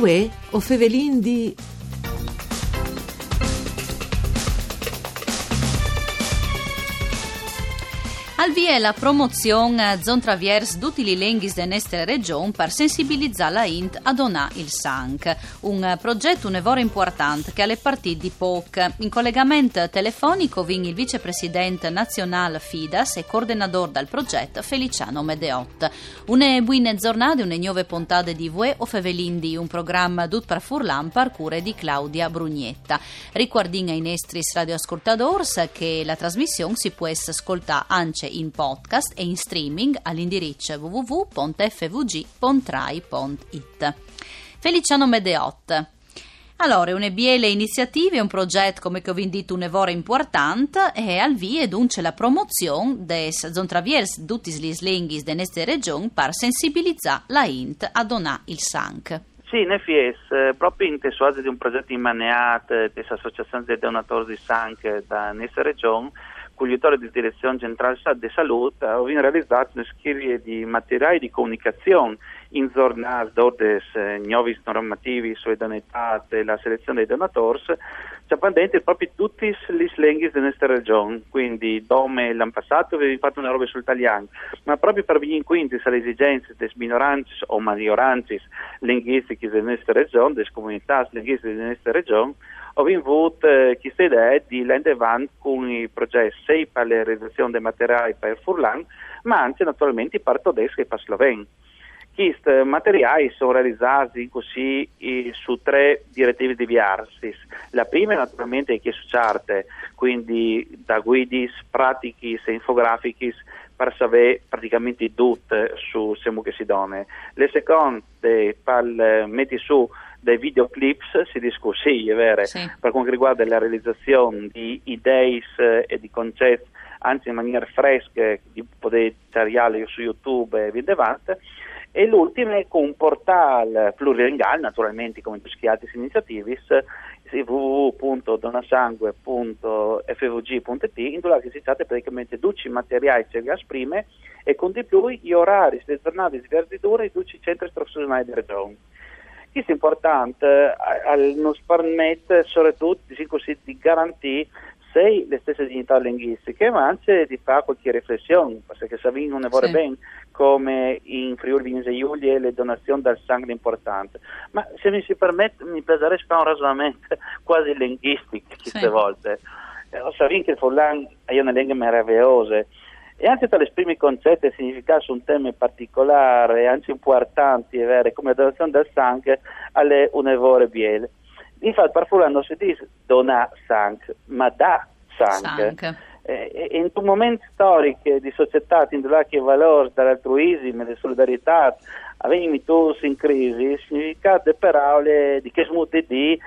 VUÊ O FEVELIN DI. Al vie la promozione zon traviers tutti gli lenghis de nestre region per sensibilizzare la int a donà il sangue. Un progetto un evore importante che alle partite di POC. In collegamento telefonico vin il vicepresidente nazionale FIDAS e coordinatore del progetto Feliciano Medeot. Une buine giornate, une nuove puntate di VUE o Fevelin di, un programma dut per Furlan par cure di Claudia Brugnetta. Ricordin ai nestris radioascoltadors che la trasmissione si può ascoltare anche in podcast e in streaming all'indirizzo www.fvg.rai.it. Feliciano Medeot. Allora, une biele iniziative, un progetto come che ho detto un evore importante e al vie ed unce la promozione des zontraviers dutis lis lenghis de neste region per sensibilizzare la int a donà il sangue. Sì, ne fies, proprio in tesuaggio di un progetto immaneato dell'associazione dei donatori di sangue da neste region, cugliatore di direzione centrale di salute, ho realizzato una serie di materiali di comunicazione in giornale d'ordes nuovi normativi sulle donità della selezione dei donatori, c'è pendente proprio tutti gli slenghi di nostra regione, quindi dome l'anno passato avevi fatto una roba sul italiano, ma proprio per venire in quinti alle esigenze delle minoranze o maggioranze linguistiche della nostra regione, delle comunità linguistiche della nostra regione, ho avuto questa idea di andare avanti con i progetti sei per la realizzazione dei materiali per Furlan, ma anche naturalmente per tedesco e per sloveno. Questi materiali sono realizzati così su tre direttive diverse. La prima naturalmente è che su charte, quindi da guidis, pratichis e infografichis per sapere praticamente tutto su semu che si done. Le seconde per metti su dei videoclips, si discusse, è vero, sì, per quanto riguarda la realizzazione di idee e di concetti, anzi in maniera fresca, di poter tagliare su YouTube e via davanti. E l'ultimo è con un portale plurilinguale, naturalmente come tutti gli altri iniziativis, www.donasangue.fvg.it, in cui si tratta praticamente duci materiali che vi esprime e con di più gli orari, le giornate diverse ore e duci centri istituzionali della regione. Questo è importante, non permette soprattutto di garantire sei le stesse dignità linguistiche, ma anche di fare qualche riflessione, perché Savino non ne vuole bene, come in Friuli Venezia Giulia le donazioni dal sangue importante. Ma se mi si permette, mi piacerebbe fare un ragionamento quasi linguistico queste volte. Savino che il Furlan ha una lingua meravigliosa, e anche tra le prime concetti e significati su un tema particolare, anzi importanti, come la donazione del sangue, alle un'evore biele. Infatti per Furlan non si dice dona sangue, ma da sangue. In un momento storico di società che valori dall'altruismo e della solidarietà avvenimi tutti in crisi, il significato parole di che smuti di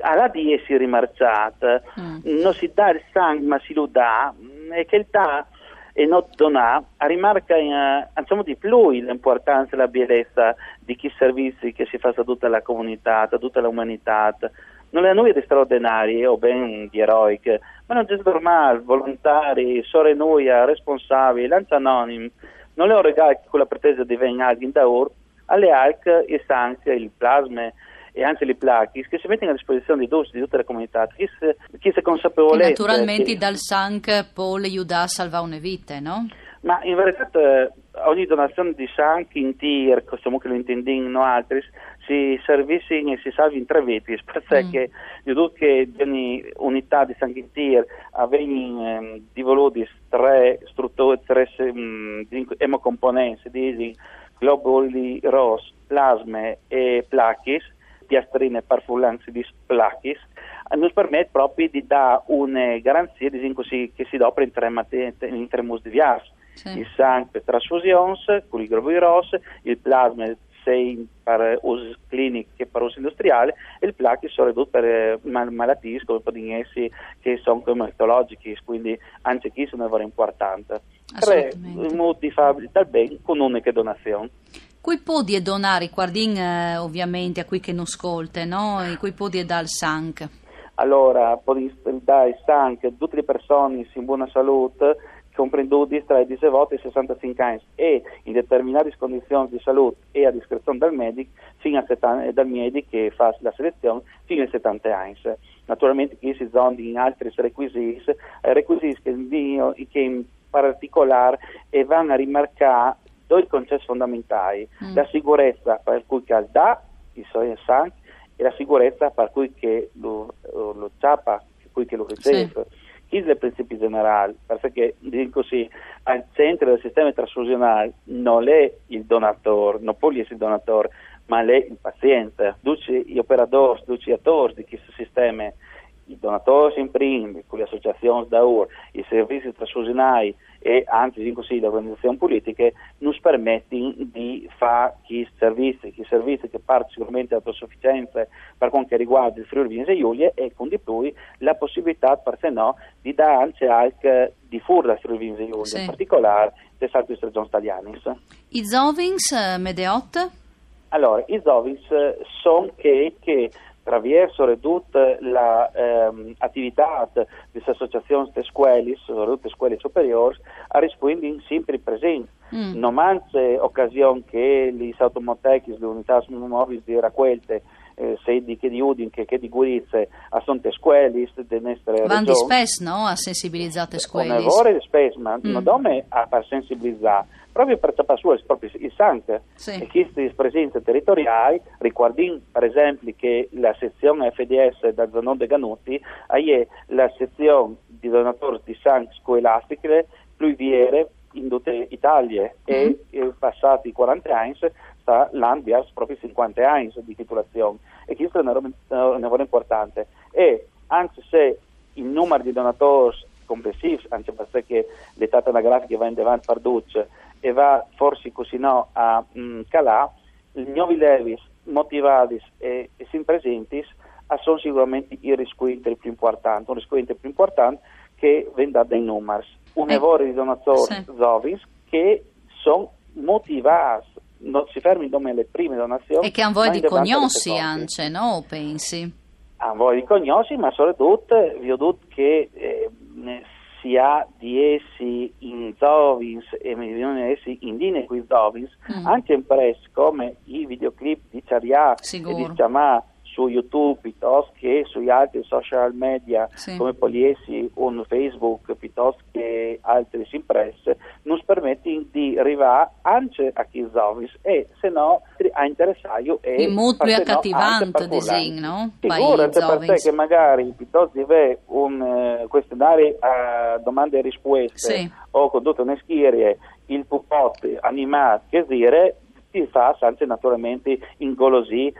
alla die si rimarciata, non si dà il sangue ma si lo dà, e che il dà e non donà rimarca di più l'importanza e la bellezza di quei servizi che si fanno a tutta la comunità, a tutta l'umanità. Non è noi di straordinari o ben di eroiche, ma non è normale, volontari, sore noi, responsabili, lancia anonimi. Non è un regalo con la pretesa di venire in Daur, alle ALC e sangue, il plasma e anche le placche che si mettono a disposizione di tutti, di tutte le comunità, chi si è consapevole. Naturalmente che dal sangue può aiutare a salvare una vita, no? Ma in verità ogni donazione di sangue in tir, costiamo che lo intendino altri, si servisse e si salvi in tre viti, perché che ogni unità di sangue in tir avvengono di tre strutture, emocomponenti, di globuli rossi, plasme e placche, piastrine parfulanze di placchis, non permette proprio di dare una garanzia che si dopra in tre modi diversi, il sangue trasfusione, con i globuli rossi, il plasma per uso clinico e per uso industriale e il placchi sono ridotti per malattie come podinesi che sono ematologiche, quindi anche qui sono un lavoro importante. Tre modi fabili dal bene con un'unica donazione. Cui podi e donare, guardin ovviamente a cui che non ascolte, no? Cui podi e dal sangue. Allora, podi dal sangue tutte le persone in buona salute comprenduti tra i 18 e i 65 anni e in determinate condizioni di salute e a discrezione del medico, fino a 70, dal medico che fa la selezione, fino ai 70 anni. Naturalmente che si sono in altri requisiti che in particolare vanno a rimarcare due concetti fondamentali, la sicurezza per cui calda, i suoi sangue, e la sicurezza per cui che lo ciapa, per cui che lo riceve. Sì. I principi generali, perché dico così, al centro del sistema trasfusionale non è il donatore, non può essere il donatore, ma è il paziente, gli operatori, gli attori di questo sistema, i donatori in primo, con le associazioni d'AUR, i servizi trasfusionali e anzi dico così, le organizzazioni politiche non permettono di fare quei servizi che parte sicuramente l'autosufficienza per quanto riguarda il Friuli Venezia Giulia e con di più la possibilità, per se no, di dare anche di fuori dal Friuli Venezia Giulia, sì. In particolare delle altre regioni italiane. I Zovings, Medeot? Allora, i Zovings sono che attraverso ridotte l'attività delle associazioni delle scuole, soprattutto scuole superiori, rispondono sempre presenti. Non manca occasione che le automoteche, le unità mobili di raccolte, sedi che di Udin, che di Gurizia, a sonte scuole, vanno di spesso, no? A sensibilizzare scuole. Come vorrei spesso, ma non dome a far sensibilizzare, proprio per tappa sua, proprio il sangue. Sì. E queste presenze territoriali, riguardino per esempio che la sezione FDS da Zanon de Ganuti, è la sezione di donatori di sangue scolastiche, pluviere, in tutta Italia e passati 40 anni sta l'ANBI ha proprio 50 anni di titolazione e questo è una roba importante e anche se il numero di donatori complessivi, anche perché l'età anagrafica va in avanti per duce e va forse così no a calà, i nuovi levis motivati e sin presenti sono sicuramente i riscontri più importanti, un riscontro più importante che viene dato dai numeri. Un errore di donatori sì. Zovins che sono motivati, non si fermi come le prime donazioni. E che hanno voglia di conosci, anche, no? Pensi? Hanno voglia di conosci, ma soprattutto vi ho detto che si ha di essi in Zovins e milioni di essi in linea con i Zovins, anche impressi come i videoclip di Ciaria e di Ciamà su YouTube piuttosto che sugli altri social media sì. Come poliessi o Facebook piuttosto che altri impresse non ci permette di arrivare anche a chi Zovis e se no a interessaio e il mood più accattivante disegno sicuramente perché che magari piuttosto di avere un questionario a domande e risposte sì. O condotto in schiere il pupote animato che dire si fa senza naturalmente ingolosì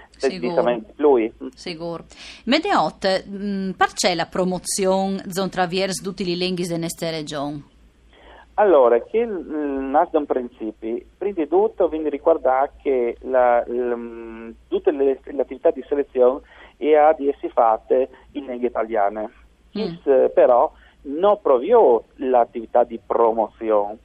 lui. Sicuro. Medeot, perché la promozione zon traviers tutti gli lenghi di questa regione? Allora, che nasce un principio. Prima di tutto viene riguardato che tutte le attività di selezione e a di essi fatte in lingue italiane. Però non provò l'attività di promozione.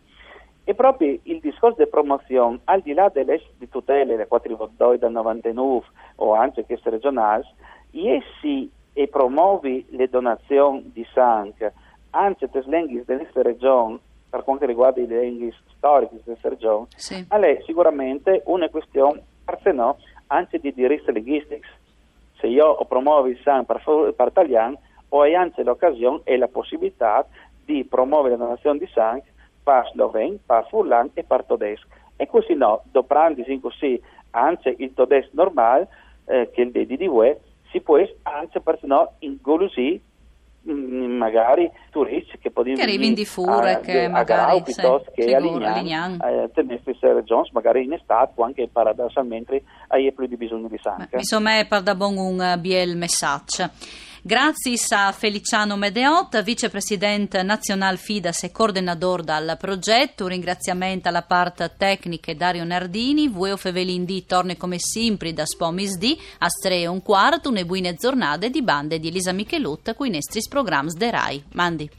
E proprio il discorso di promozione, al di là delle tutele, le 4 volte del 99 o anche che se regionali, essi e promuovi le donazioni di sangue, anche le lingue delle regioni, per quanto riguarda le lingue storiche delle regioni, sì. È sicuramente una questione, perché no, anche di diritto linguistico. Se io promuovo il sangue per italiano, ho anche l'occasione e la possibilità di promuovere la donazione di sangue per sloven, per furlan e per tedesco. E così no, doprandisi così, anche il tedesco normale, che il di VUE, si può anche per no ingolosì, magari turisti che possono arrivano di fuori, che magari piuttosto che a Lignan, Tenerife Jones, magari in estate, o anche paradossalmente hai più di bisogno di sangue. Insomma, è per da buon un bel messaggio. Grazie a Feliciano Medeot, vicepresidente nazionale FIDAS e coordinatore dal progetto. Un ringraziamento alla parte tecnica Dario Nardini. VUÊ O FEVELIN DI torna come sempre da Spomis di a 3:15, une buone giornate di bande di Elisa Michelut, cui nestris programmi de Rai. Mandi.